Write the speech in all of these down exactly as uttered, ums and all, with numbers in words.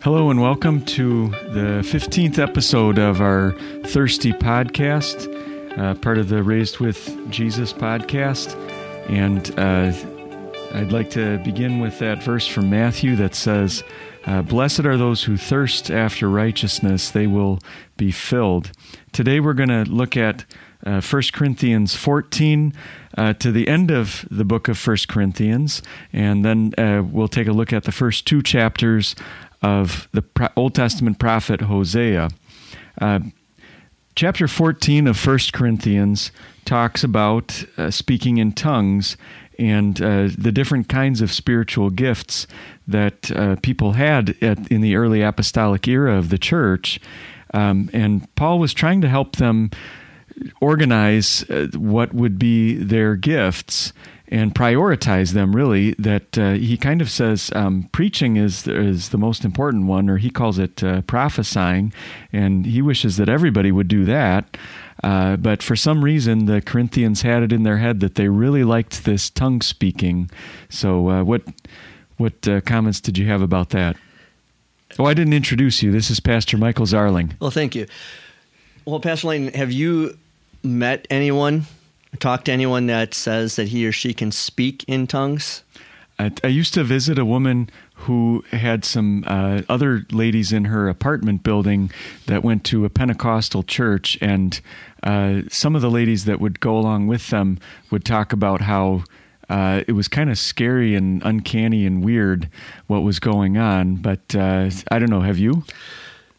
Hello and welcome to the fifteenth episode of our Thirsty Podcast, uh, part of the Raised with Jesus Podcast. And uh, I'd like to begin with that verse from Matthew that says, uh, "Blessed are those who thirst after righteousness, they will be filled." Today we're going to look at Uh, First Corinthians fourteen uh, to the end of the book of First Corinthians, and then uh, we'll take a look at the first two chapters of the Pro- Old Testament prophet Hosea. Uh, chapter fourteen of First Corinthians talks about uh, speaking in tongues and uh, the different kinds of spiritual gifts that uh, people had at, in the early apostolic era of the church, um, and Paul was trying to help them organize what would be their gifts and prioritize them, really, that uh, he kind of says um, preaching is is the most important one, or he calls it uh, prophesying, and he wishes that everybody would do that. Uh, but for some reason, the Corinthians had it in their head that they really liked this tongue speaking. So uh, what, what uh, comments did you have about that? Oh, I didn't introduce you. This is Pastor Michael Zarling. Well, thank you. Well, Pastor Lane, have you met anyone, talked to anyone that says that he or she can speak in tongues? I, I used to visit a woman who had some uh, other ladies in her apartment building that went to a Pentecostal church, and uh, some of the ladies that would go along with them would talk about how uh, it was kind of scary and uncanny and weird what was going on, but uh, I don't know, have you?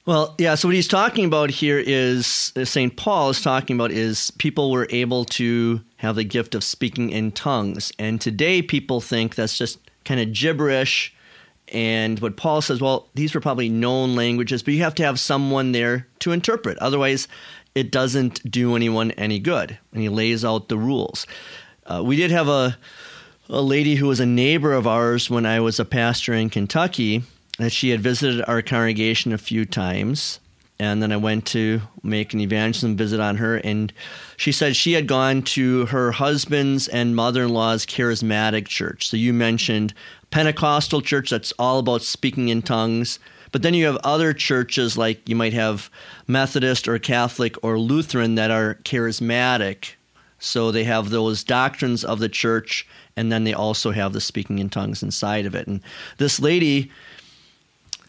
Well, yeah, so what he's talking about here is, Saint Paul is talking about is people were able to have the gift of speaking in tongues. And today people think that's just kind of gibberish. And what Paul says, well, these were probably known languages, but you have to have someone there to interpret. Otherwise, it doesn't do anyone any good. And he lays out the rules. Uh, we did have a, a lady who was a neighbor of ours when I was a pastor in Kentucky, that she had visited our congregation a few times, and then I went to make an evangelism visit on her, and she said she had gone to her husband's and mother-in-law's charismatic church. So you mentioned Pentecostal church, that's all about speaking in tongues, but then you have other churches like you might have Methodist or Catholic or Lutheran that are charismatic. So they have those doctrines of the church, and then they also have the speaking in tongues inside of it. And this lady,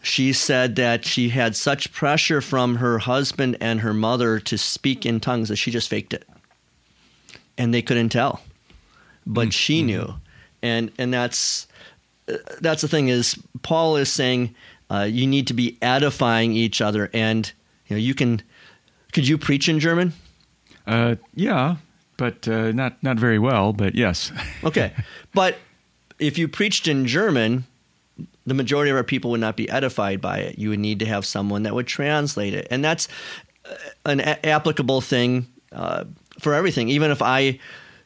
she said that she had such pressure from her husband and her mother to speak in tongues that she just faked it. And they couldn't tell. But mm-hmm. she knew. And and that's that's the thing is Paul is saying uh, you need to be edifying each other. And you know, you can could you preach in German? Uh, yeah, but uh, not not very well, but yes. Okay. But if you preached in German, the majority of our people would not be edified by it. You would need to have someone that would translate it. And that's an a- applicable thing uh, for everything. Even if I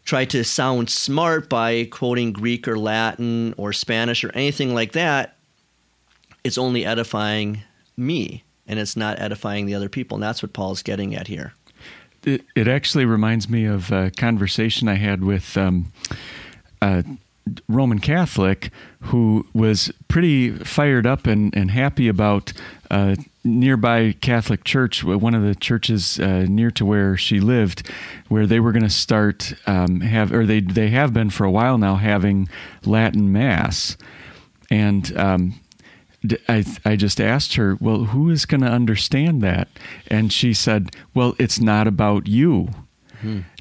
try to sound smart by quoting Greek or Latin or Spanish or anything like that, it's only edifying me and it's not edifying the other people. And that's what Paul's getting at here. It, it actually reminds me of a conversation I had with um, uh Roman Catholic who was pretty fired up and, and happy about a nearby Catholic church, one of the churches uh, near to where she lived, where they were going to start um, have or they they have been for a while now having Latin Mass, and um, I I just asked her, well, who is going to understand that? And she said, well, it's not about you.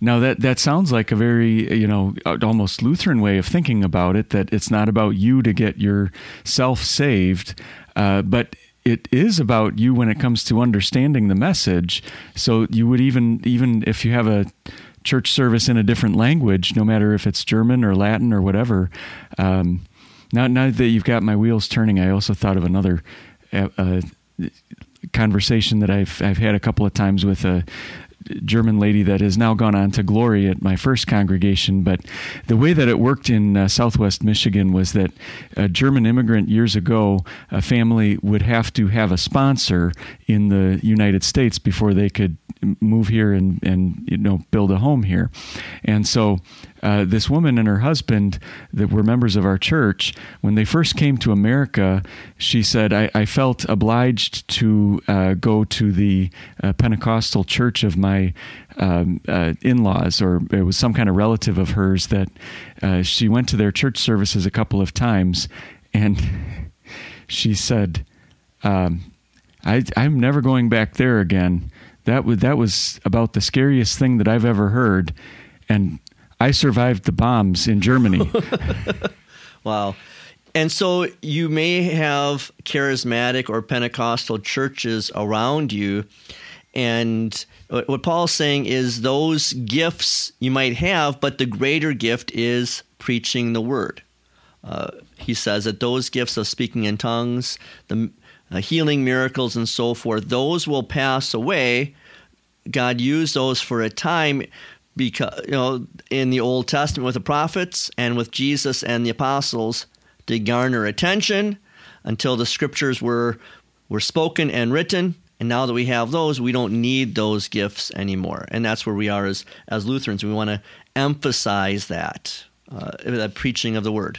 Now, that, that sounds like a very, you know, almost Lutheran way of thinking about it, that it's not about you to get yourself saved, uh, but it is about you when it comes to understanding the message. So you would even, even if you have a church service in a different language, no matter if it's German or Latin or whatever, um, now, now that you've got my wheels turning, I also thought of another uh, conversation that I've, I've had a couple of times with a German lady that has now gone on to glory at my first congregation. But the way that it worked in uh, Southwest Michigan was that a German immigrant years ago, a family would have to have a sponsor in the United States before they could move here and, and you know, build a home here. And so uh, this woman and her husband that were members of our church, when they first came to America, she said, I, I felt obliged to uh, go to the uh, Pentecostal church of my um, uh, in-laws, or it was some kind of relative of hers that uh, she went to their church services a couple of times, and she said, um, I, I'm never going back there again. That was, that was about the scariest thing that I've ever heard, and I survived the bombs in Germany. Wow. And so you may have charismatic or Pentecostal churches around you, and what Paul's saying is those gifts you might have, but the greater gift is preaching the word. Uh, he says that those gifts of speaking in tongues, the Uh, healing miracles and so forth, those will pass away. God used those for a time because, you know, in the Old Testament with the prophets and with Jesus and the apostles to garner attention until the scriptures were were spoken and written. And now that we have those, we don't need those gifts anymore. And that's where we are as, as Lutherans. We want to emphasize that, uh, that preaching of the word.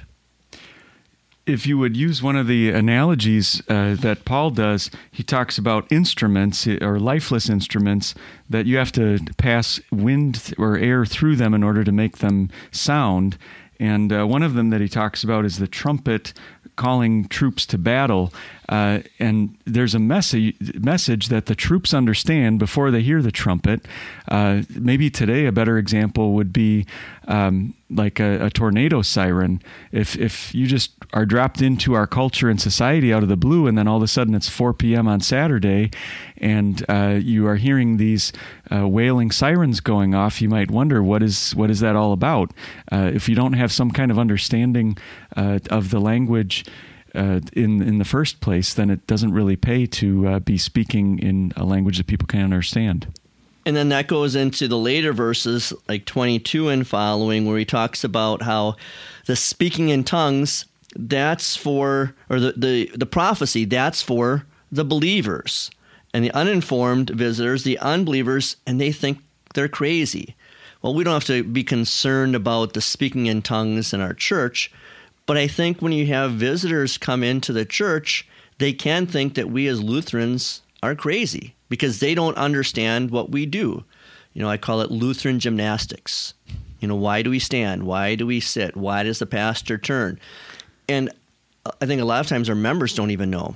If you would use one of the analogies uh, that Paul does, he talks about instruments or lifeless instruments that you have to pass wind or air through them in order to make them sound. And uh, one of them that he talks about is the trumpet calling troops to battle. Uh, and there's a message message that the troops understand before they hear the trumpet. Uh, maybe today a better example would be um, like a, a tornado siren. If if you just are dropped into our culture and society out of the blue, and then all of a sudden it's four p.m. on Saturday, and uh, you are hearing these uh, wailing sirens going off, you might wonder, what is what is that all about? Uh, if you don't have some kind of understanding uh, of the language Uh, in in the first place, then it doesn't really pay to uh, be speaking in a language that people can understand. And then that goes into the later verses, like twenty-two and following, where he talks about how the speaking in tongues, that's for, or the, the, the prophecy, that's for the believers. And the uninformed visitors, the unbelievers, and they think they're crazy. Well, we don't have to be concerned about the speaking in tongues in our church. But I think when you have visitors come into the church, they can think that we as Lutherans are crazy because they don't understand what we do. You know, I call it Lutheran gymnastics. You know, why do we stand? Why do we sit? Why does the pastor turn? And I think a lot of times our members don't even know.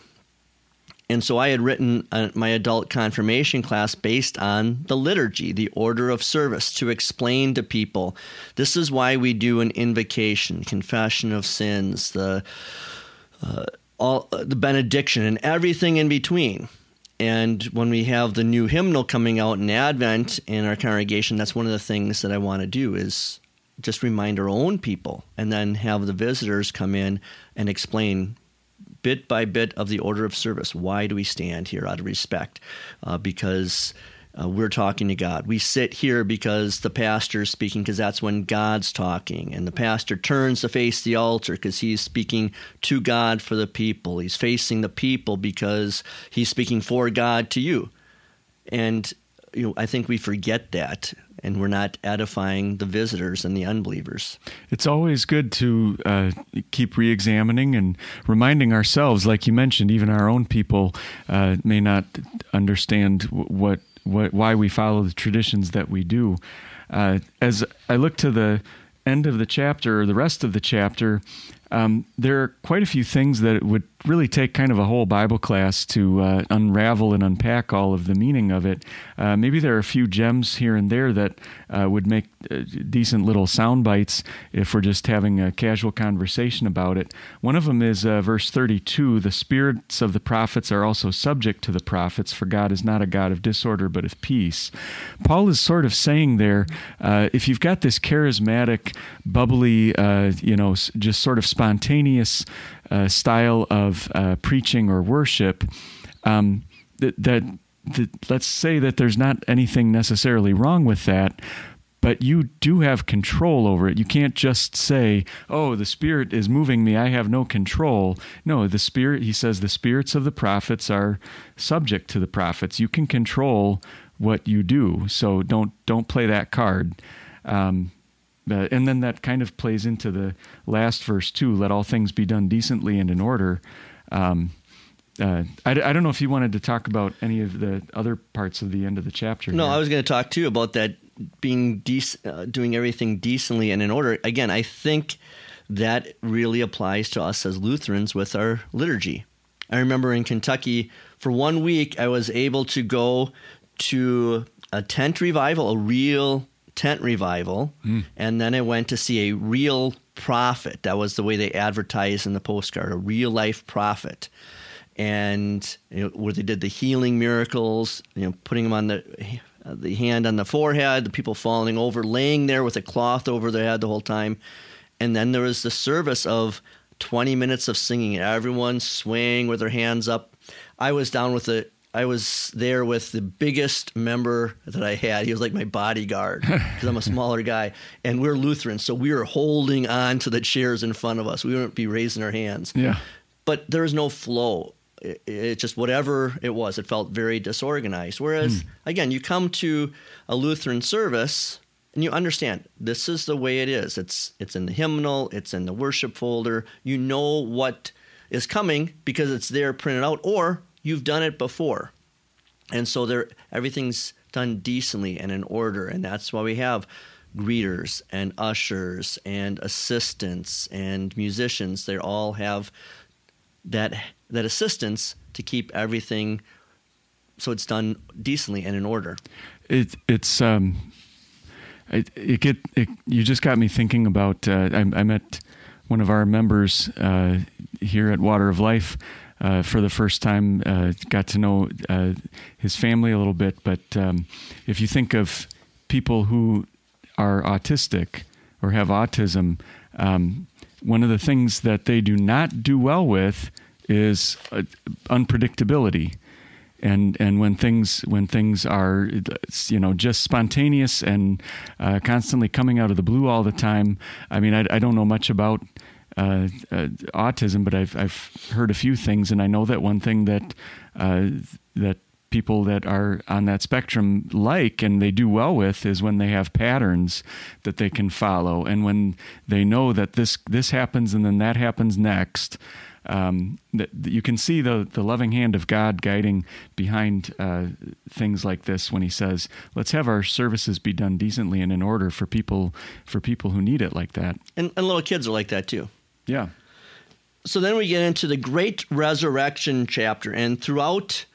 And so I had written uh, my adult confirmation class based on the liturgy, the order of service, to explain to people, this is why we do an invocation, confession of sins, the uh, all uh, the benediction, and everything in between. And when we have the new hymnal coming out in Advent in our congregation, that's one of the things that I want to do is just remind our own people and then have the visitors come in and explain bit by bit of the order of service. Why do we stand here out of respect? Uh, because uh, we're talking to God. We sit here because the pastor is speaking, because that's when God's talking. And the pastor turns to face the altar because he's speaking to God for the people. He's facing the people because he's speaking for God to you. And you know, I think we forget that, and we're not edifying the visitors and the unbelievers. It's always good to uh, keep re-examining and reminding ourselves, like you mentioned, even our own people uh, may not understand what, what why we follow the traditions that we do. Uh, as I look to the end of the chapter, or the rest of the chapter, Um, there are quite a few things that it would really take kind of a whole Bible class to uh, unravel and unpack all of the meaning of it. Uh, maybe there are a few gems here and there that uh, would make uh, decent little sound bites if we're just having a casual conversation about it. One of them is uh, verse thirty-two, the spirits of the prophets are also subject to the prophets, for God is not a God of disorder, but of peace. Paul is sort of saying there, uh, if you've got this charismatic, bubbly, uh, you know, just sort of spontaneous uh, style of uh, preaching or worship, um, that, that, that let's say that there's not anything necessarily wrong with that, but you do have control over it. You can't just say, oh, the Spirit is moving me, I have no control. No, the Spirit, he says, the spirits of the prophets are subject to the prophets. You can control what you do, so don't don't play that card. Um Uh, and then that kind of plays into the last verse too, let all things be done decently and in order. Um, uh, I, I don't know if you wanted to talk about any of the other parts of the end of the chapter. No, here. I was going to talk too about that being dec- uh, doing everything decently and in order. Again, I think that really applies to us as Lutherans with our liturgy. I remember in Kentucky for one week, I was able to go to a tent revival, a real tent revival, mm. and then I went to see a real prophet. That was the way they advertised in the postcard, a real-life prophet. And you know, where they did the healing miracles, you know, putting them on the uh, the hand on the forehead, the people falling over, laying there with a cloth over their head the whole time. And then there was the service of twenty minutes of singing. Everyone swaying with their hands up. I was down with the I was there with the biggest member that I had. He was like my bodyguard because I'm a smaller guy. And we're Lutherans, so we were holding on to the chairs in front of us. We wouldn't be raising our hands. Yeah. But there was no flow. It, it just whatever it was, it felt very disorganized. Whereas, mm. again, you come to a Lutheran service and you understand this is the way it is. It's it's in the hymnal. It's in the worship folder. You know what is coming because it's there printed out, or you've done it before. And so there, everything's done decently and in order. And that's why we have greeters and ushers and assistants and musicians. They all have that that assistance to keep everything so it's done decently and in order. It, it's um, it, it get it, you just got me thinking about. Uh, I, I met one of our members uh, here at Water of Life. Uh, for the first time, uh, got to know uh, his family a little bit. But um, if you think of people who are autistic or have autism, um, one of the things that they do not do well with is uh, unpredictability. And and when things when things are, you know, just spontaneous and uh, constantly coming out of the blue all the time. I mean, I, I don't know much about Uh, uh, autism, but I've I've heard a few things, and I know that one thing that uh, that people that are on that spectrum like and they do well with is when they have patterns that they can follow, and when they know that this this happens and then that happens next. Um, that, that you can see the the loving hand of God guiding behind uh, things like this when He says, "Let's have our services be done decently and in order for people for people who need it like that." And, and little kids are like that too. Yeah. So then we get into the great resurrection chapter. And throughout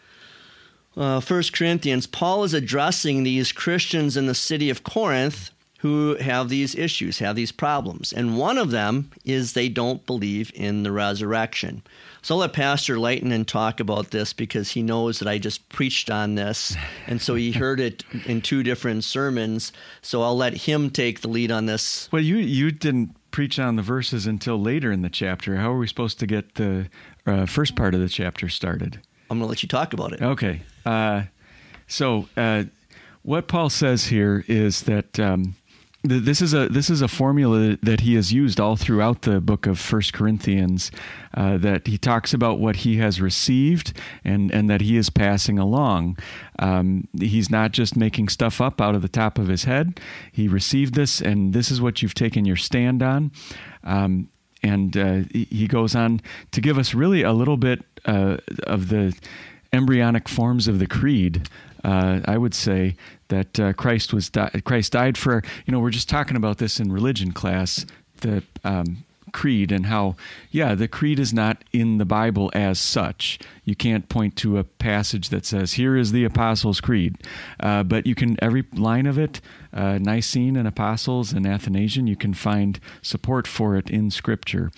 uh, First Corinthians, Paul is addressing these Christians in the city of Corinth who have these issues, have these problems. And one of them is they don't believe in the resurrection. So I'll let Pastor Leighton talk about this because he knows that I just preached on this. And so he heard it in two different sermons. So I'll let him take the lead on this. Well, you, you didn't preach on the verses until later in the chapter. How are we supposed to get the uh, first part of the chapter started? I'm going to let you talk about it. Okay. Uh, so uh, what Paul says here is that um, th- this is a this is a formula that he has used all throughout the book of First Corinthians, uh, that he talks about what he has received and, and that he is passing along. Um, he's not just making stuff up out of the top of his head. He received this, and this is what you've taken your stand on. Um, and uh, he goes on to give us really a little bit uh, of the embryonic forms of the creed. Uh, I would say that uh, Christ was di- Christ died for. You know, we're just talking about this in religion class. The um, creed and how, yeah, the creed is not in the Bible as such. You can't point to a passage that says, here is the Apostles' Creed. Uh, but you can, every line of it, uh, Nicene and Apostles and Athanasian, you can find support for it in Scripture.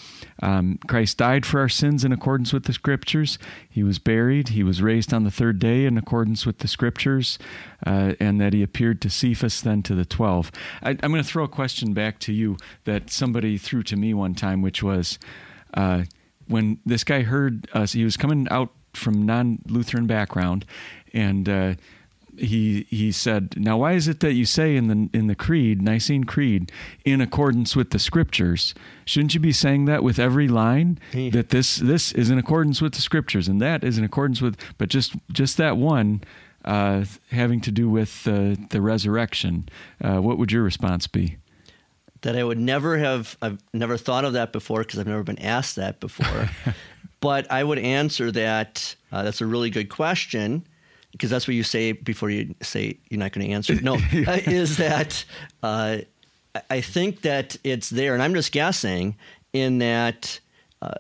Um, Christ died for our sins in accordance with the Scriptures. He was buried. He was raised on the third day in accordance with the Scriptures, uh, and that he appeared to Cephas, then to the twelve. I, I'm going to throw a question back to you that somebody threw to me one time, which was uh, when this guy heard us, he was coming out from non-Lutheran background, and uh, he he said, now why is it that you say in the in the creed, Nicene Creed, in accordance with the Scriptures? Shouldn't you be saying that with every line, yeah. that this this is in accordance with the Scriptures and that is in accordance with, but just, just that one uh, having to do with uh, the resurrection? Uh, what would your response be? that I would never have, I've never thought of that before because I've never been asked that before. But I would answer that, uh, that's a really good question, because that's what you say before you say you're not going to answer. No, uh, is that uh, I think that it's there, and I'm just guessing, in that uh,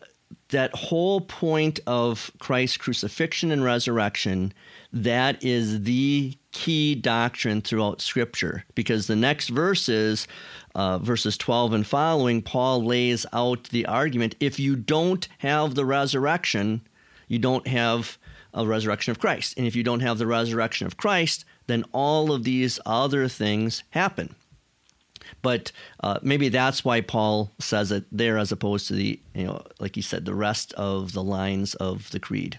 that whole point of Christ's crucifixion and resurrection, that is the key doctrine throughout Scripture, because the next verses, uh, verses twelve and following, Paul lays out the argument, if you don't have the resurrection, you don't have a resurrection of Christ. And if you don't have the resurrection of Christ, then all of these other things happen. But uh, maybe that's why Paul says it there, as opposed to the, you know, like he said, the rest of the lines of the creed.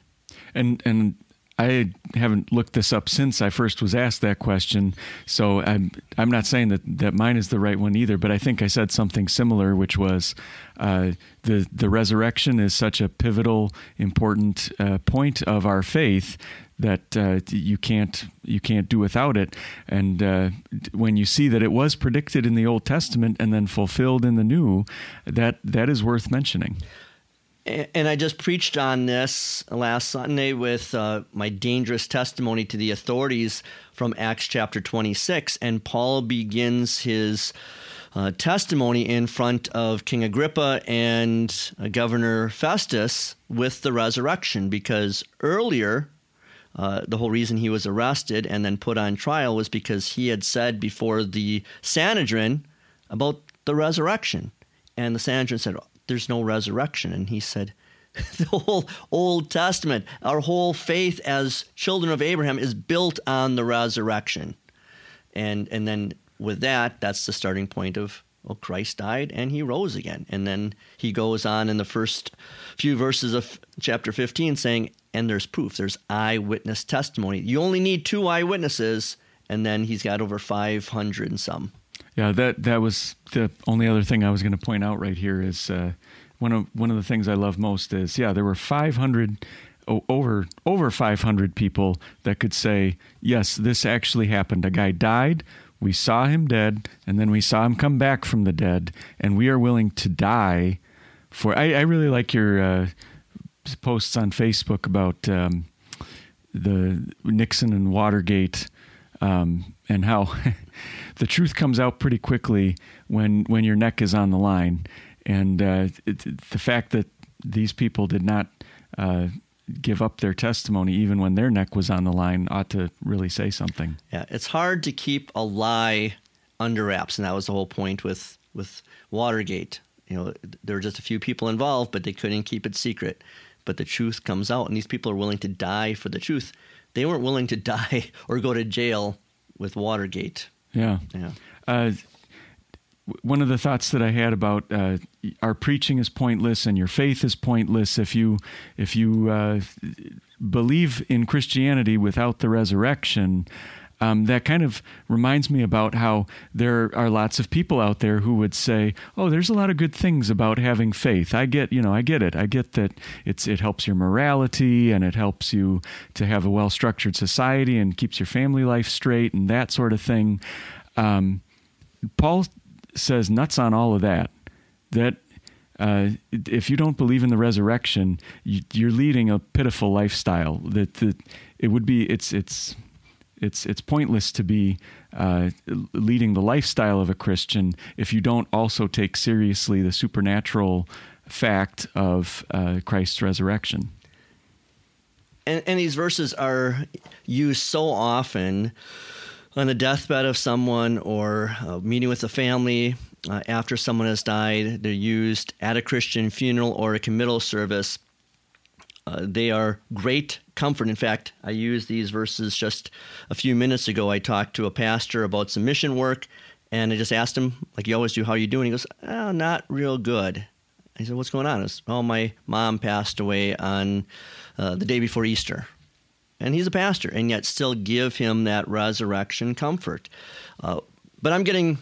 And and I haven't looked this up since I first was asked that question, so I'm I'm not saying that, that mine is the right one either. But I think I said something similar, which was uh, the the resurrection is such a pivotal, important uh, point of our faith that uh, you can't you can't do without it. And uh, when you see that it was predicted in the Old Testament and then fulfilled in the New, that that is worth mentioning. And I just preached on this last Sunday with uh, my dangerous testimony to the authorities from Acts chapter twenty-six. And Paul begins his uh, testimony in front of King Agrippa and uh, Governor Festus with the resurrection, because earlier, uh, the whole reason he was arrested and then put on trial was because he had said before the Sanhedrin about the resurrection. And the Sanhedrin said, there's no resurrection. And he said, the whole Old Testament, our whole faith as children of Abraham is built on the resurrection. And and then with that, that's the starting point of, well, Christ died and he rose again. And then he goes on in the first few verses of chapter fifteen saying, and there's proof, there's eyewitness testimony. You only need two eyewitnesses, and then he's got over five hundred and some. Yeah, that that was the only other thing I was going to point out right here is uh, one of one of the things I love most is, yeah, there were five hundred, oh, over over five hundred people that could say, yes, this actually happened. A guy died, we saw him dead, and then we saw him come back from the dead, and we are willing to die for. I, I really like your uh, posts on Facebook about um, the Nixon and Watergate um, and how the truth comes out pretty quickly when, when your neck is on the line. And uh, it, the fact that these people did not uh, give up their testimony, even when their neck was on the line, ought to really say something. Yeah, it's hard to keep a lie under wraps. And that was the whole point with, with Watergate. You know, there were just a few people involved, but they couldn't keep it secret. But the truth comes out, and these people are willing to die for the truth. They weren't willing to die or go to jail with Watergate. Yeah. yeah. Uh, one of the thoughts that I had about uh, our preaching is pointless and your faith is pointless if you if you uh, believe in Christianity without the resurrection. Um, that kind of reminds me about how there are lots of people out there who would say, "Oh, there's a lot of good things about having faith. I get, you know, I get it. I get that it's it helps your morality and it helps you to have a well-structured society and keeps your family life straight and that sort of thing." Um, Paul says nuts on all of that. That uh, if you don't believe in the resurrection, you, you're leading a pitiful lifestyle. That that it would be it's it's. It's it's pointless to be uh, leading the lifestyle of a Christian if you don't also take seriously the supernatural fact of uh, Christ's resurrection. And, and these verses are used so often on the deathbed of someone or uh, meeting with a family uh, after someone has died. They're used at a Christian funeral or a committal service. Uh, they are great comfort. In fact, I used these verses just a few minutes ago. I talked to a pastor about some mission work, and I just asked him, like you always do, how are you doing? He goes, oh, not real good. I said, what's going on? He goes, oh, my mom passed away on uh, the day before Easter. And he's a pastor, and yet still give him that resurrection comfort. Uh, but I'm getting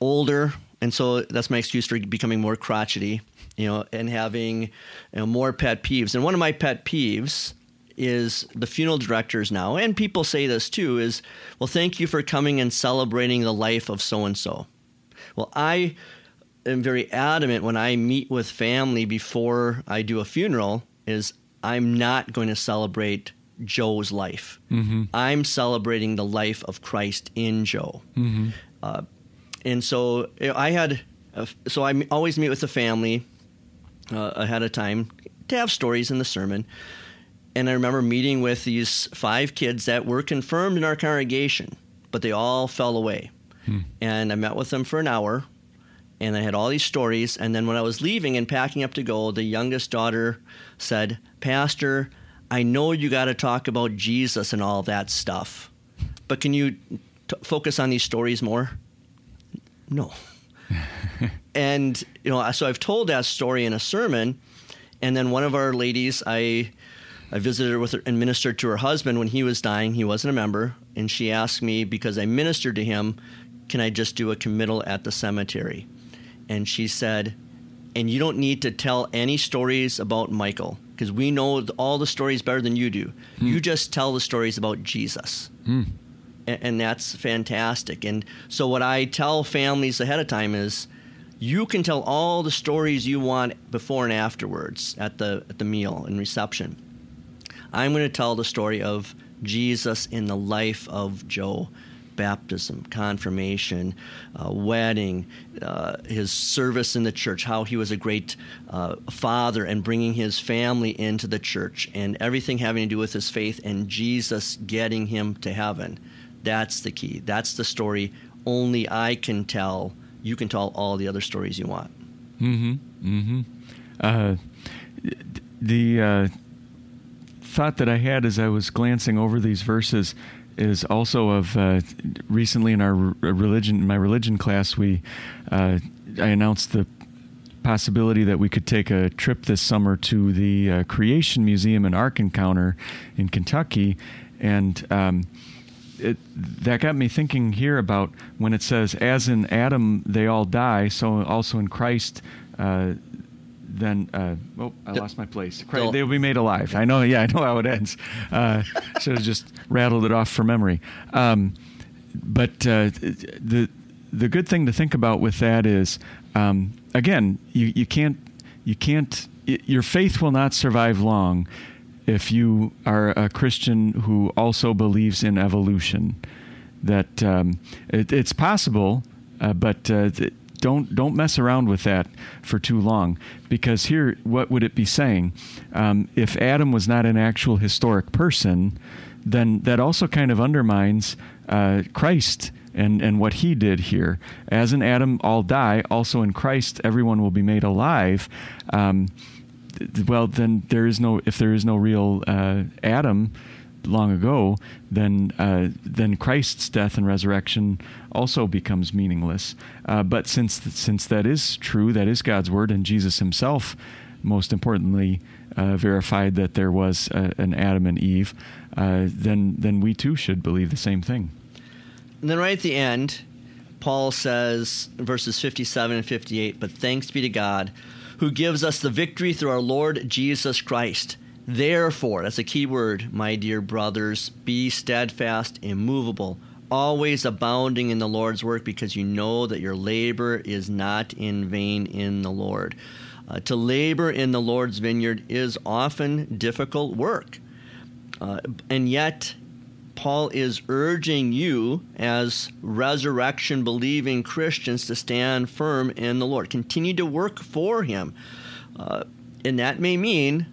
older, and so that's my excuse for becoming more crotchety, you know, and having, you know, more pet peeves. And one of my pet peeves is the funeral directors now, and people say this too, is, well, thank you for coming and celebrating the life of so-and-so. Well, I am very adamant when I meet with family before I do a funeral is I'm not going to celebrate Joe's life. Mm-hmm. I'm celebrating the life of Christ in Joe. Mm-hmm. Uh, and so I had, so I always meet with the family uh, ahead of time to have stories in the sermon. And I remember meeting with these five kids that were confirmed in our congregation, but they all fell away. Hmm. And I met with them for an hour, and I had all these stories. And then when I was leaving and packing up to go, the youngest daughter said, "Pastor, I know you got to talk about Jesus and all that stuff, but can you t- focus on these stories more?" No. And, you know, so I've told that story in a sermon. And then one of our ladies, I I visited her with her and ministered to her husband when he was dying. He wasn't a member. And she asked me, because I ministered to him, can I just do a committal at the cemetery? And she said, "And you don't need to tell any stories about Michael, because we know all the stories better than you do. Hmm. You just tell the stories about Jesus." Hmm. And, and that's fantastic. And so what I tell families ahead of time is, you can tell all the stories you want before and afterwards at the at the meal and reception. I'm going to tell the story of Jesus in the life of Joe: baptism, confirmation, uh, wedding, uh, his service in the church, how he was a great uh, father and bringing his family into the church, and everything having to do with his faith and Jesus getting him to heaven. That's the key. That's the story only I can tell. You can tell all the other stories you want. Mm-hmm. Mm-hmm. Uh, the... Uh thought that I had as I was glancing over these verses is also of uh, recently in our religion, in my religion class, we uh, I announced the possibility that we could take a trip this summer to the uh, Creation Museum and Ark Encounter in Kentucky, and um, it, that got me thinking here about when it says, "As in Adam they all die, so also in Christ." Uh, Then, uh, oh, I lost my place. Christ, they will be made alive. I know, yeah, I know how it ends. Uh, so just rattled it off from memory. Um, but uh, the the good thing to think about with that is, um, again, you, you can't you can't it, your faith will not survive long if you are a Christian who also believes in evolution. That um, it, it's possible, uh, but. Uh, th- Don't don't mess around with that for too long, because here, what would it be saying? Um, if Adam was not an actual historic person, then that also kind of undermines uh, Christ and, and what he did here. As in Adam, all die. Also in Christ, everyone will be made alive. Um, th- well, then there is no if there is no real uh, Adam long ago, then uh, then Christ's death and resurrection also becomes meaningless. Uh, but since th- since that is true, that is God's word, and Jesus himself, most importantly, uh, verified that there was uh, an Adam and Eve, uh, then then we too should believe the same thing. And then right at the end, Paul says, verses fifty-seven and fifty-eight, "But thanks be to God, who gives us the victory through our Lord Jesus Christ. Therefore," that's a key word, "my dear brothers, be steadfast, immovable, always abounding in the Lord's work, because you know that your labor is not in vain in the Lord." Uh, to labor in the Lord's vineyard is often difficult work. Uh, and yet, Paul is urging you as resurrection-believing Christians to stand firm in the Lord. Continue to work for him. Uh, and that may mean...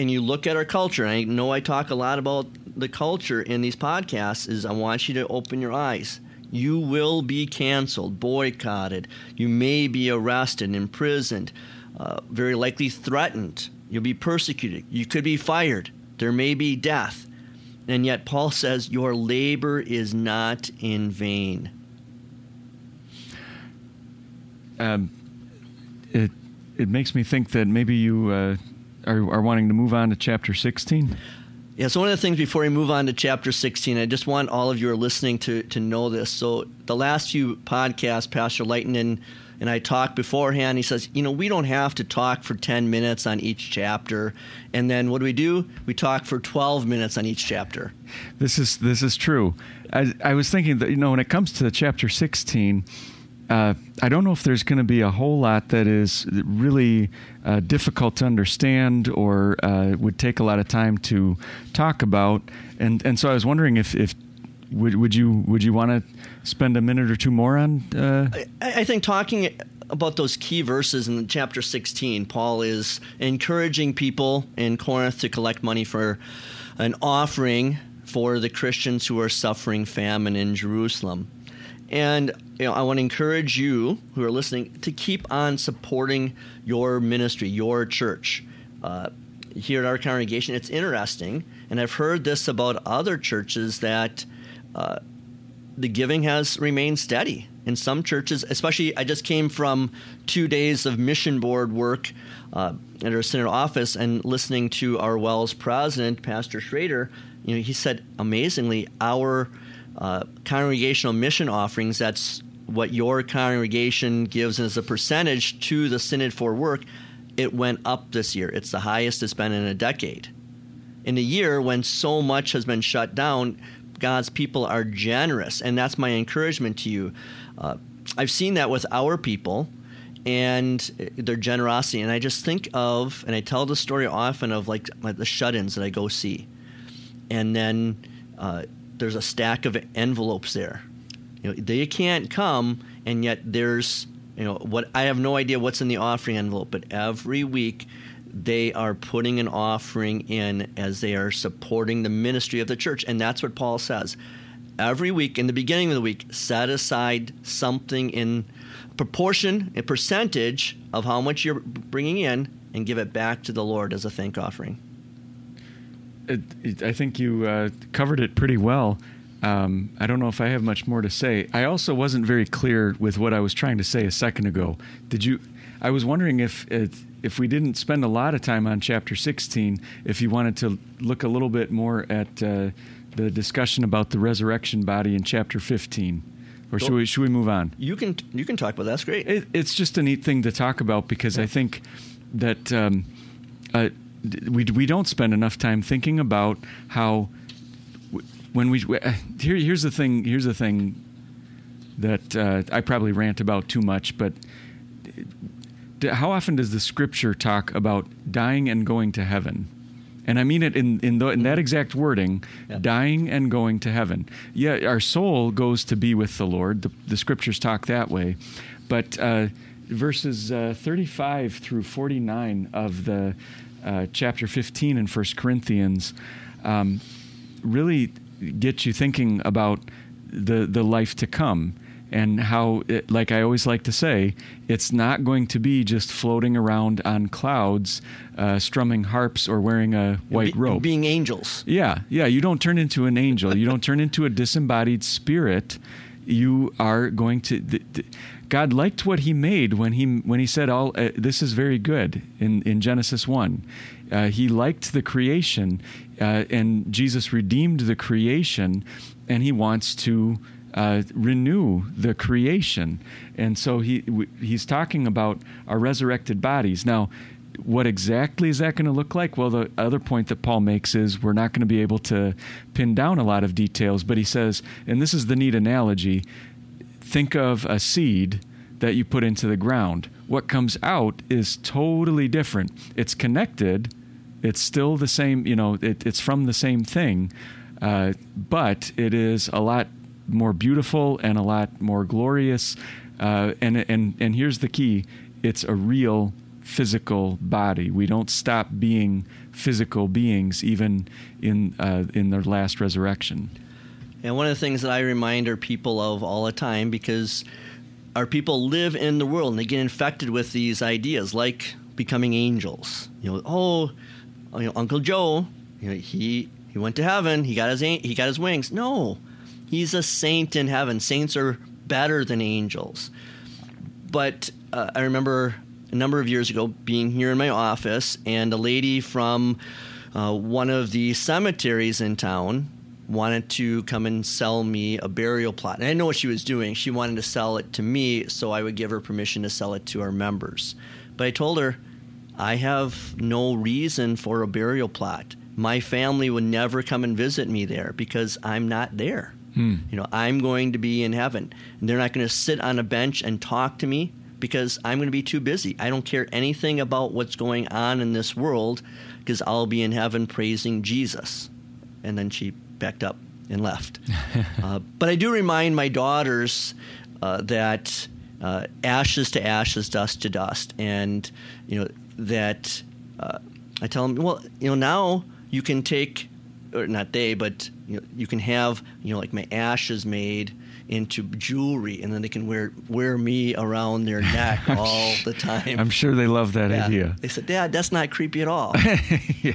And you look at our culture, and I know I talk a lot about the culture in these podcasts, is I want you to open your eyes. You will be canceled, boycotted. You may be arrested, imprisoned, uh, very likely threatened. You'll be persecuted. You could be fired. There may be death. And yet Paul says your labor is not in vain. Um, it, it makes me think that maybe you... Uh Are, are wanting to move on to chapter sixteen? Yeah, so one of the things before we move on to chapter sixteen, I just want all of you who are listening to, to know this. So the last few podcasts, Pastor Leighton and, and I talked beforehand. He says, you know, we don't have to talk for ten minutes on each chapter. And then what do we do? We talk for twelve minutes on each chapter. This is this is true. I, I was thinking that, you know, when it comes to chapter sixteen, uh, I don't know if there's going to be a whole lot that is really uh, difficult to understand or uh, would take a lot of time to talk about. And and so I was wondering if, if would would you would you want to spend a minute or two more on? Uh, I, I think talking about those key verses in chapter sixteen, Paul is encouraging people in Corinth to collect money for an offering for the Christians who are suffering famine in Jerusalem. And you know, I want to encourage you who are listening to keep on supporting your ministry, your church. Uh, here at our congregation, it's interesting, and I've heard this about other churches, that uh, the giving has remained steady. In some churches, especially, I just came from two days of mission board work uh, at our synod office, and listening to our W E L S president, Pastor Schrader, you know, he said, amazingly, our uh, congregational mission offerings, that's what your congregation gives as a percentage to the synod for work, it went up this year. It's the highest it's been in a decade. In a year when so much has been shut down, God's people are generous, and that's my encouragement to you. Uh, I've seen that with our people and their generosity, and I just think of, and I tell the story often of like the shut-ins that I go see, and then uh, there's a stack of envelopes there. You know, they can't come, and yet there's, you know, what I have no idea what's in the offering envelope, but every week they are putting an offering in as they are supporting the ministry of the church. And that's what Paul says. Every week, in the beginning of the week, set aside something in proportion, a percentage of how much you're bringing in, and give it back to the Lord as a thank offering. It, it, I think you uh, covered it pretty well. Um, I don't know if I have much more to say. I also wasn't very clear with what I was trying to say a second ago. Did you? I was wondering if it, if we didn't spend a lot of time on chapter sixteen, if you wanted to look a little bit more at uh, the discussion about the resurrection body in chapter fifteen, or should we should we move on? You can you can talk about that. That's great. It, it's just a neat thing to talk about, because yeah. I think that um, uh, we we don't spend enough time thinking about how when we uh, here here's the thing here's the thing that uh, I probably rant about too much, but. How often does the scripture talk about dying and going to heaven? And I mean it in in, the, in that exact wording, yeah. Dying and going to heaven. Yeah, our soul goes to be with the Lord. The, the scriptures talk that way. But uh, verses uh, thirty-five through forty-nine of the uh, chapter fifteen in First Corinthians um, really get you thinking about the the life to come. And how, it, like I always like to say, it's not going to be just floating around on clouds, uh, strumming harps or wearing a white be, robe. Being angels. Yeah, yeah. You don't turn into an angel. You don't turn into a disembodied spirit. You are going to. Th- th- God liked what He made when He when He said, "All uh, this is very good." In in Genesis one, uh, He liked the creation, uh, and Jesus redeemed the creation, and He wants to. Uh, renew the creation. And so he w- he's talking about our resurrected bodies. Now, what exactly is that going to look like? Well, the other point that Paul makes is we're not going to be able to pin down a lot of details, but he says, and this is the neat analogy, think of a seed that you put into the ground. What comes out is totally different. It's connected. It's still the same, you know, it, it's from the same thing, uh, but it is a lot more beautiful and a lot more glorious. Uh, and, and, and here's the key. It's a real physical body. We don't stop being physical beings, even in, uh, in their last resurrection. And one of the things that I remind our people of all the time, because our people live in the world and they get infected with these ideas like becoming angels, you know, Oh, you know, Uncle Joe, you know, he, he went to heaven. He got his, he got his wings. No, he's a saint in heaven. Saints are better than angels. But uh, I remember a number of years ago being here in my office, and a lady from uh, one of the cemeteries in town wanted to come and sell me a burial plot. And I didn't know what she was doing. She wanted to sell it to me so I would give her permission to sell it to our members. But I told her, I have no reason for a burial plot. My family would never come and visit me there because I'm not there. Hmm. You know, I'm going to be in heaven. And they're not going to sit on a bench and talk to me because I'm going to be too busy. I don't care anything about what's going on in this world because I'll be in heaven praising Jesus. And then she backed up and left. uh, but I do remind my daughters uh, that uh, ashes to ashes, dust to dust. And, you know, that uh, I tell them, well, you know, now you can take, or not they, but you know, you can have, you know, like my ashes made into jewelry, and then they can wear wear me around their neck all the time. I'm sure they love that yeah. idea. They said, Dad, that's not creepy at all. yeah.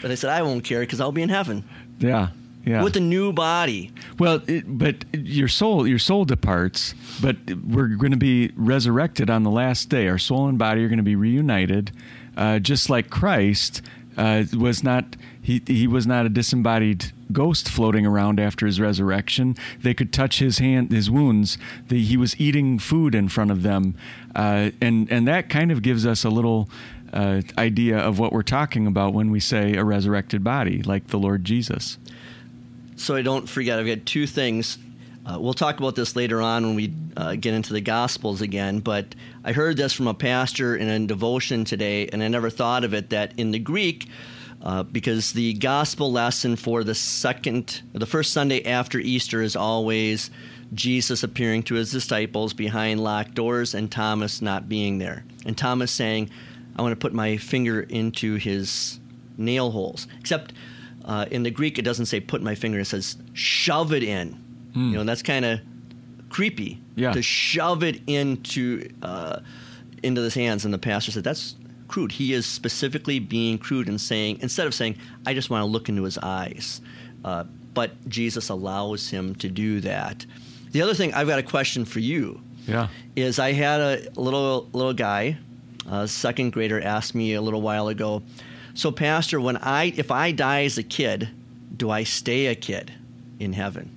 But I said, I won't care because I'll be in heaven. Yeah, yeah. With a new body. Well, it, but your soul, your soul departs, but we're going to be resurrected on the last day. Our soul and body are going to be reunited, uh, just like Christ uh, was not. He he was not a disembodied ghost floating around after his resurrection. They could touch his hand, his wounds. The, he was eating food in front of them, uh, and and that kind of gives us a little uh, idea of what we're talking about when we say a resurrected body, like the Lord Jesus. So I don't forget. I've got two things. Uh, we'll talk about this later on when we uh, get into the Gospels again, but I heard this from a pastor in a devotion today, and I never thought of it, that in the Greek, Uh, because the gospel lesson for the second, the first Sunday after Easter is always Jesus appearing to his disciples behind locked doors and Thomas not being there. And Thomas saying, I want to put my finger into his nail holes. Except uh, in the Greek, it doesn't say put my finger. It says shove it in. Mm. You know, and that's kind of creepy yeah. to shove it into, uh, into his hands. And the pastor said, that's crude. He is specifically being crude and saying, instead of saying, I just want to look into his eyes. Uh, but Jesus allows him to do that. The other thing, I've got a question for you. Yeah. Is I had a little little guy, a second grader, asked me a little while ago, so Pastor, when I if I die as a kid, do I stay a kid in heaven?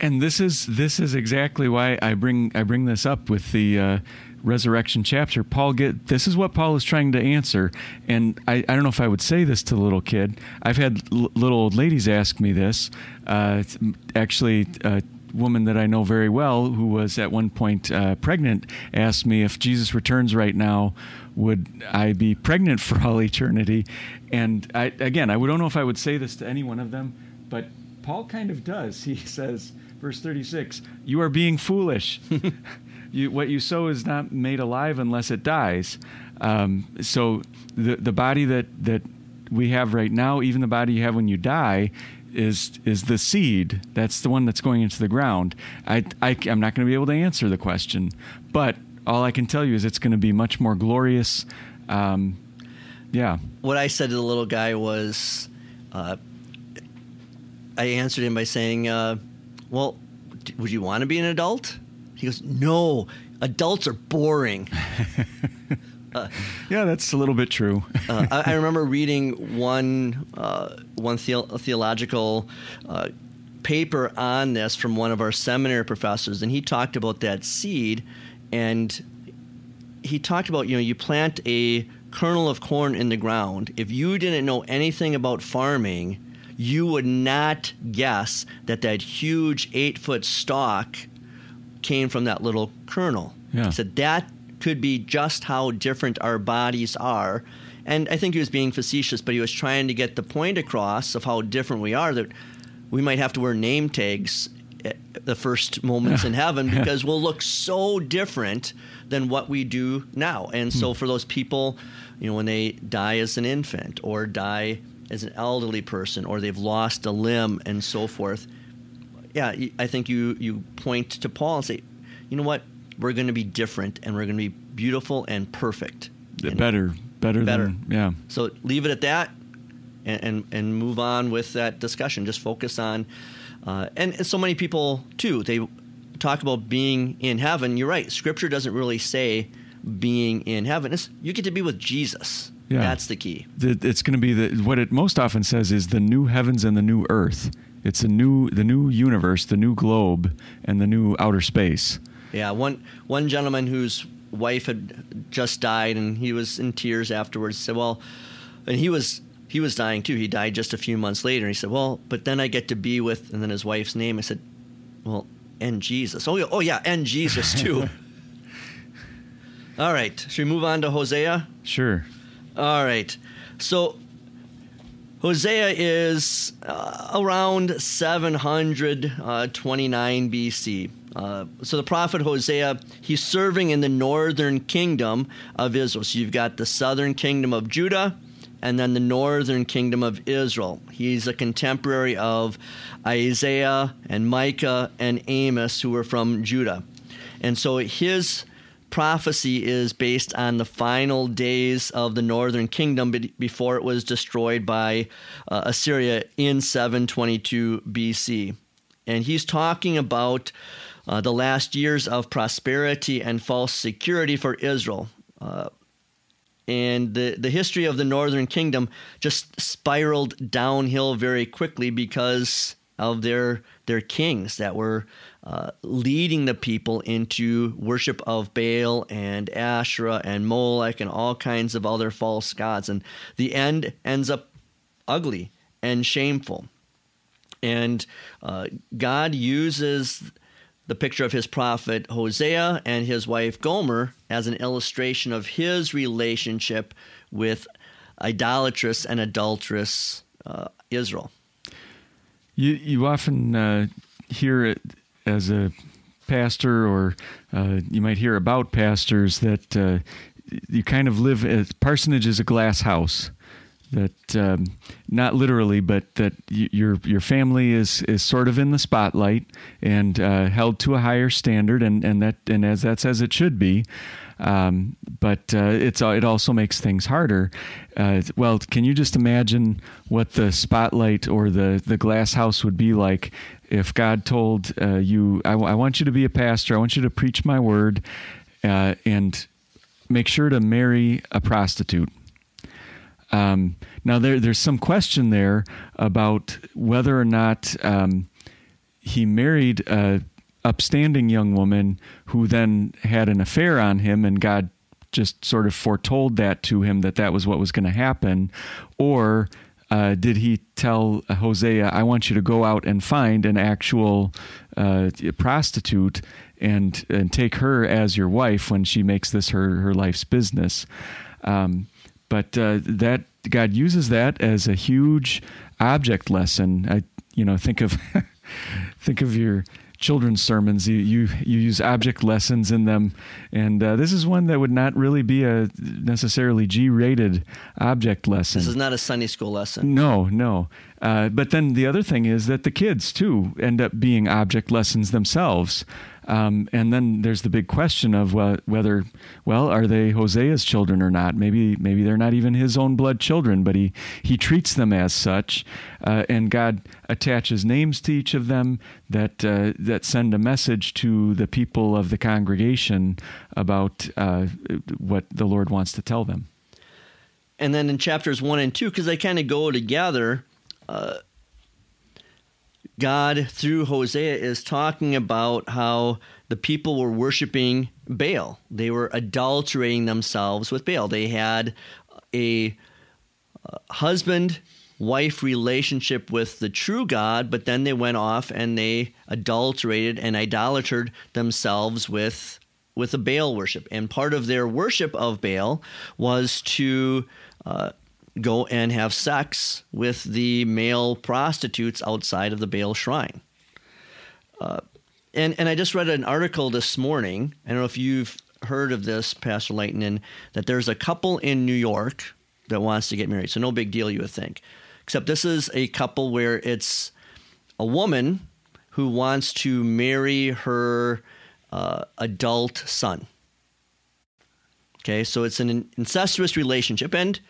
And this is this is exactly why I bring I bring this up with the uh resurrection chapter. Paul get this is what Paul is trying to answer, and I, I don't know if I would say this to the little kid. I've had l- little old ladies ask me this. Uh, actually, a woman that I know very well, who was at one point uh, pregnant, asked me, if Jesus returns right now, would I be pregnant for all eternity? And I, again, I don't know if I would say this to any one of them, but Paul kind of does. He says, verse thirty-six, "You are being foolish." You, what you sow is not made alive unless it dies. Um, so the the body that, that we have right now, even the body you have when you die, is is the seed. That's the one that's going into the ground. I, I, I'm not going to be able to answer the question, but all I can tell you is it's going to be much more glorious. Um, yeah. What I said to the little guy was, uh, I answered him by saying, uh, well, would you want to be an adult? He goes, no, adults are boring. uh, yeah, that's a little bit true. uh, I, I remember reading one uh, one the- theological uh, paper on this from one of our seminary professors, and he talked about that seed, and he talked about, you know, you plant a kernel of corn in the ground. If you didn't know anything about farming, you would not guess that that huge eight-foot stalk came from that little kernel. Yeah. He said that could be just how different our bodies are. And I think he was being facetious, but he was trying to get the point across of how different we are, that we might have to wear name tags at the first moments in heaven because we'll look so different than what we do now. And so for those people, you know, when they die as an infant or die as an elderly person or they've lost a limb and so forth, yeah, I think you, you point to Paul and say, you know what, we're going to be different and we're going to be beautiful and perfect. And better, better, better. Than, yeah. So leave it at that and, and, and move on with that discussion. Just focus on, uh, and so many people too, they talk about being in heaven. You're right. Scripture doesn't really say being in heaven. It's, you get to be with Jesus. Yeah. That's the key. It's going to be the, what it most often says is the new heavens and the new earth. It's a new, the new universe, the new globe, and the new outer space. Yeah, one one gentleman whose wife had just died, and he was in tears afterwards. Said, "Well," and he was he was dying too. He died just a few months later. And he said, well, but then I get to be with, and then his wife's name. I said, well, and Jesus. Oh, oh yeah, and Jesus too. All right. Should we move on to Hosea? Sure. All right. So Hosea is uh, around seven hundred twenty-nine B C Uh, so the prophet Hosea, he's serving in the northern kingdom of Israel. So you've got the southern kingdom of Judah and then the northern kingdom of Israel. He's a contemporary of Isaiah and Micah and Amos, who were from Judah. And so his prophecy is based on the final days of the northern kingdom before it was destroyed by uh, Assyria in seven twenty-two B C. And he's talking about uh, the last years of prosperity and false security for Israel. Uh, and the, the history of the northern kingdom just spiraled downhill very quickly because of their their kings that were Uh, leading the people into worship of Baal and Asherah and Molech and all kinds of other false gods. And the end ends up ugly and shameful. And uh, God uses the picture of his prophet Hosea and his wife Gomer as an illustration of his relationship with idolatrous and adulterous uh, Israel. You, you often uh, hear it as a pastor, or uh, you might hear about pastors, that uh, you kind of live as parsonage is a glass house, that um, not literally, but that y- your your family is, is sort of in the spotlight and uh, held to a higher standard, and, and that and as that's as it should be. Um, but uh, it's it also makes things harder. Uh, well, can you just imagine what the spotlight or the, the glass house would be like if God told uh, you, I, w- I want you to be a pastor, I want you to preach my word, uh, and make sure to marry a prostitute? Um, now, there there's some question there about whether or not um, he married a upstanding young woman who then had an affair on him, and God just sort of foretold that to him, that that was what was going to happen. Or uh, did he tell Hosea, I want you to go out and find an actual uh, prostitute and and take her as your wife when she makes this her, her life's business? Um, but uh, that God uses that as a huge object lesson. I, you know, think of think of your children's sermons. You, you you use object lessons in them, and uh, this is one that would not really be a necessarily G-rated object lesson. This is not a Sunday school lesson. No, no. Uh, but then the other thing is that the kids, too, end up being object lessons themselves. Um, and then there's the big question of uh, whether, well, are they Hosea's children or not? Maybe maybe they're not even his own blood children, but he, he treats them as such. Uh, and God attaches names to each of them that uh, that send a message to the people of the congregation about uh, what the Lord wants to tell them. And then in chapters one and two, because they kind of go together, uh God, through Hosea, is talking about how the people were worshiping Baal. They were adulterating themselves with Baal. They had a husband-wife relationship with the true God, but then they went off and they adulterated and idolatered themselves with, with a Baal worship. And part of their worship of Baal was to uh, go and have sex with the male prostitutes outside of the Baal shrine. Uh, and and I just read an article this morning. I don't know if you've heard of this, Pastor Leighton, that there's a couple in New York that wants to get married. So no big deal, you would think. Except this is a couple where it's a woman who wants to marry her uh, adult son. Okay, so it's an incestuous relationship, and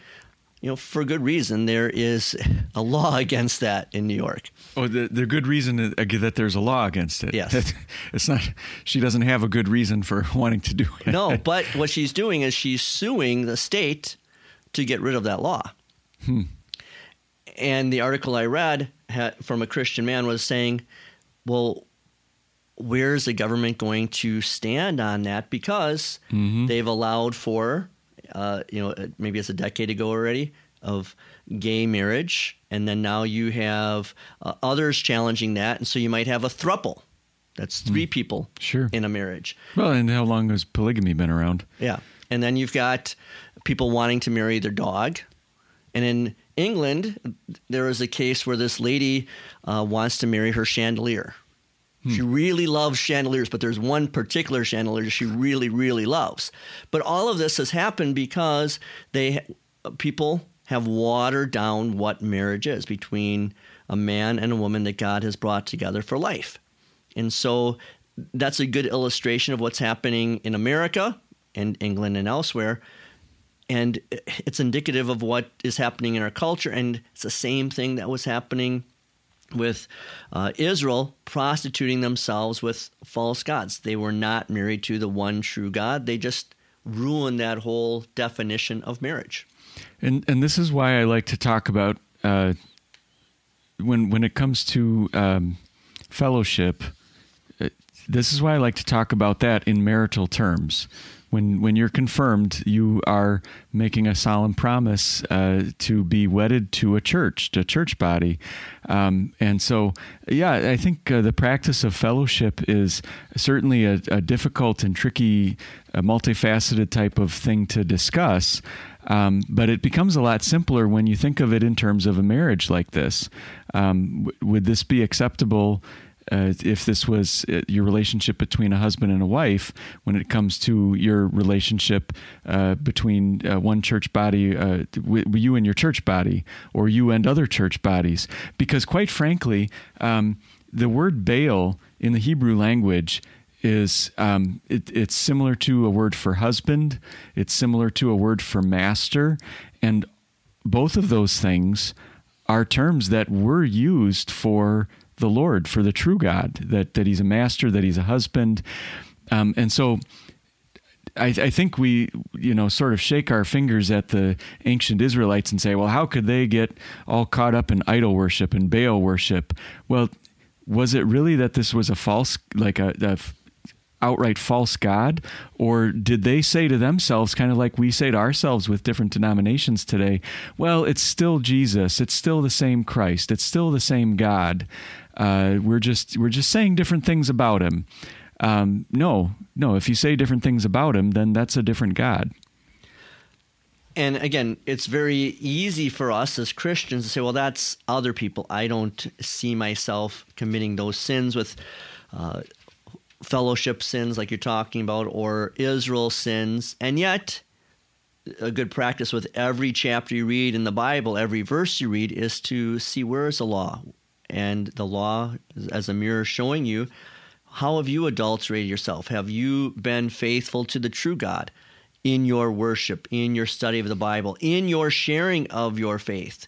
you know, for good reason, there is a law against that in New York. Oh, the, the good reason is that there's a law against it. Yes. It's not, she doesn't have a good reason for wanting to do it. No, but what she's doing is she's suing the state to get rid of that law. Hmm. And the article I read from a Christian man was saying, well, where's the government going to stand on that? Because mm-hmm. they've allowed for Uh, you know, maybe it's a decade ago already, of gay marriage, and then now you have uh, others challenging that, and so you might have a throuple. That's three mm. people sure. in a marriage. Well, and how long has polygamy been around? Yeah, and then you've got people wanting to marry their dog, and in England, there is a case where this lady uh, wants to marry her chandelier. She really loves chandeliers, but there's one particular chandelier she really, really loves. But all of this has happened because they people have watered down what marriage is between a man and a woman that God has brought together for life. And so that's a good illustration of what's happening in America and England and elsewhere. And it's indicative of what is happening in our culture. And it's the same thing that was happening with uh, Israel prostituting themselves with false gods. They were not married to the one true God. They just ruined that whole definition of marriage. And and this is why I like to talk about uh, when when it comes to um, fellowship. This is why I like to talk about that in marital terms. When when you're confirmed, you are making a solemn promise uh, to be wedded to a church, to a church body. Um, and so, yeah, I think uh, the practice of fellowship is certainly a, a difficult and tricky, a multifaceted type of thing to discuss. Um, but it becomes a lot simpler when you think of it in terms of a marriage like this. Um, w- would this be acceptable Uh, if this was your relationship between a husband and a wife, when it comes to your relationship uh, between uh, one church body, uh, w- you and your church body, or you and other church bodies? Because quite frankly, um, the word Baal in the Hebrew language is um, it, it's similar to a word for husband. It's similar to a word for master. And both of those things are terms that were used for the Lord, for the true God, that, that he's a master, that he's a husband. Um, and so I, I think we, you know, sort of shake our fingers at the ancient Israelites and say, well, how could they get all caught up in idol worship and Baal worship? Well, was it really that this was a false, like a, a outright false God? Or did they say to themselves, kind of like we say to ourselves with different denominations today, well, it's still Jesus. It's still the same Christ. It's still the same God. Uh, we're just we're just saying different things about him. Um, no, no. If you say different things about him, then that's a different God. And again, it's very easy for us as Christians to say, well, that's other people. I don't see myself committing those sins with uh, fellowship sins like you're talking about, or Israel sins. And yet, a good practice with every chapter you read in the Bible, every verse you read, is to see where is the law. And the law as a mirror showing you, how have you adulterated yourself? Have you been faithful to the true God in your worship, in your study of the Bible, in your sharing of your faith?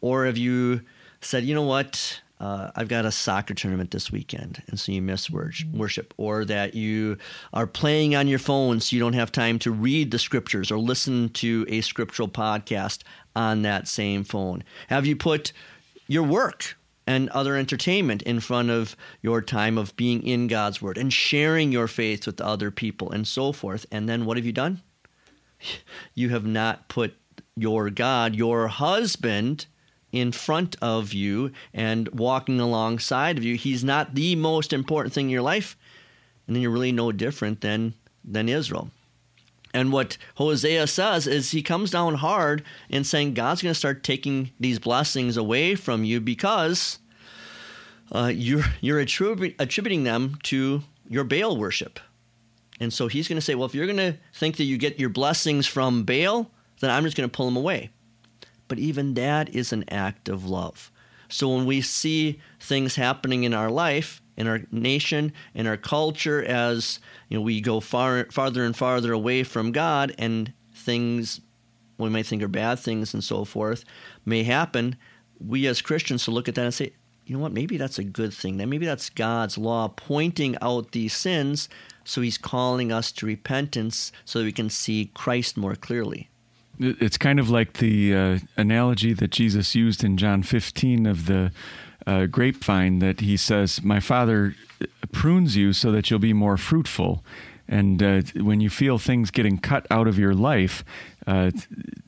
Or have you said, you know what, uh, I've got a soccer tournament this weekend, and so you miss wor- worship. Or that you are playing on your phone so you don't have time to read the scriptures or listen to a scriptural podcast on that same phone. Have you put your work and other entertainment in front of your time of being in God's word and sharing your faith with other people and so forth? And then what have you done? You have not put your God, your husband, in front of you and walking alongside of you. He's not the most important thing in your life. And then you're really no different than, than Israel. And what Hosea says is he comes down hard and saying God's going to start taking these blessings away from you because uh, you're you're attribu- attributing them to your Baal worship. And so he's going to say, well, if you're going to think that you get your blessings from Baal, then I'm just going to pull them away. But even that is an act of love. So when we see things happening in our life, in our nation, in our culture, as you know, we go far, farther and farther away from God, and things we might think are bad things and so forth may happen, we as Christians to look at that and say, you know what, maybe that's a good thing. Maybe that's God's law pointing out these sins, so he's calling us to repentance so that we can see Christ more clearly. It's kind of like the uh, analogy that Jesus used in John fifteen of the Uh, grapevine, that he says, my Father prunes you so that you'll be more fruitful. And uh, when you feel things getting cut out of your life, uh,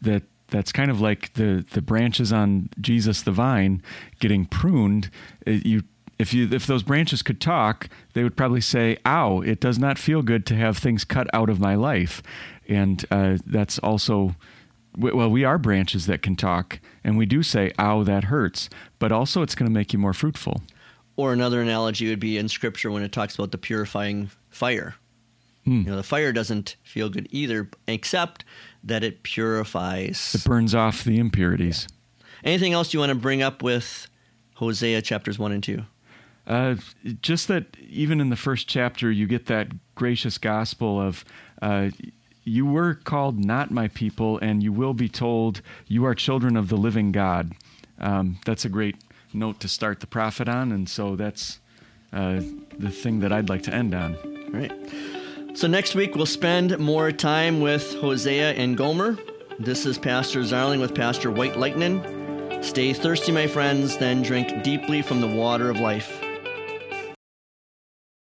that That's kind of like the, the branches on Jesus the vine getting pruned. It, you, if you if those branches could talk, they would probably say, "Ow, it does not feel good to have things cut out of my life." And uh, that's also, well, we are branches that can talk, and we do say, "Ow, that hurts," but also it's going to make you more fruitful. Or another analogy would be in Scripture when it talks about the purifying fire. Hmm. You know, the fire doesn't feel good either, except that it purifies. It burns off the impurities. Yeah. Anything else you want to bring up with Hosea chapters one and two? Uh, just that even in the first chapter, you get that gracious gospel of uh, you were called not my people, and you will be told you are children of the living God. Um, that's a great note to start the prophet on, and so that's uh, the thing that I'd like to end on. All right. So next week, we'll spend more time with Hosea and Gomer. This is Pastor Zarling with Pastor White Lightning. Stay thirsty, my friends, then drink deeply from the water of life.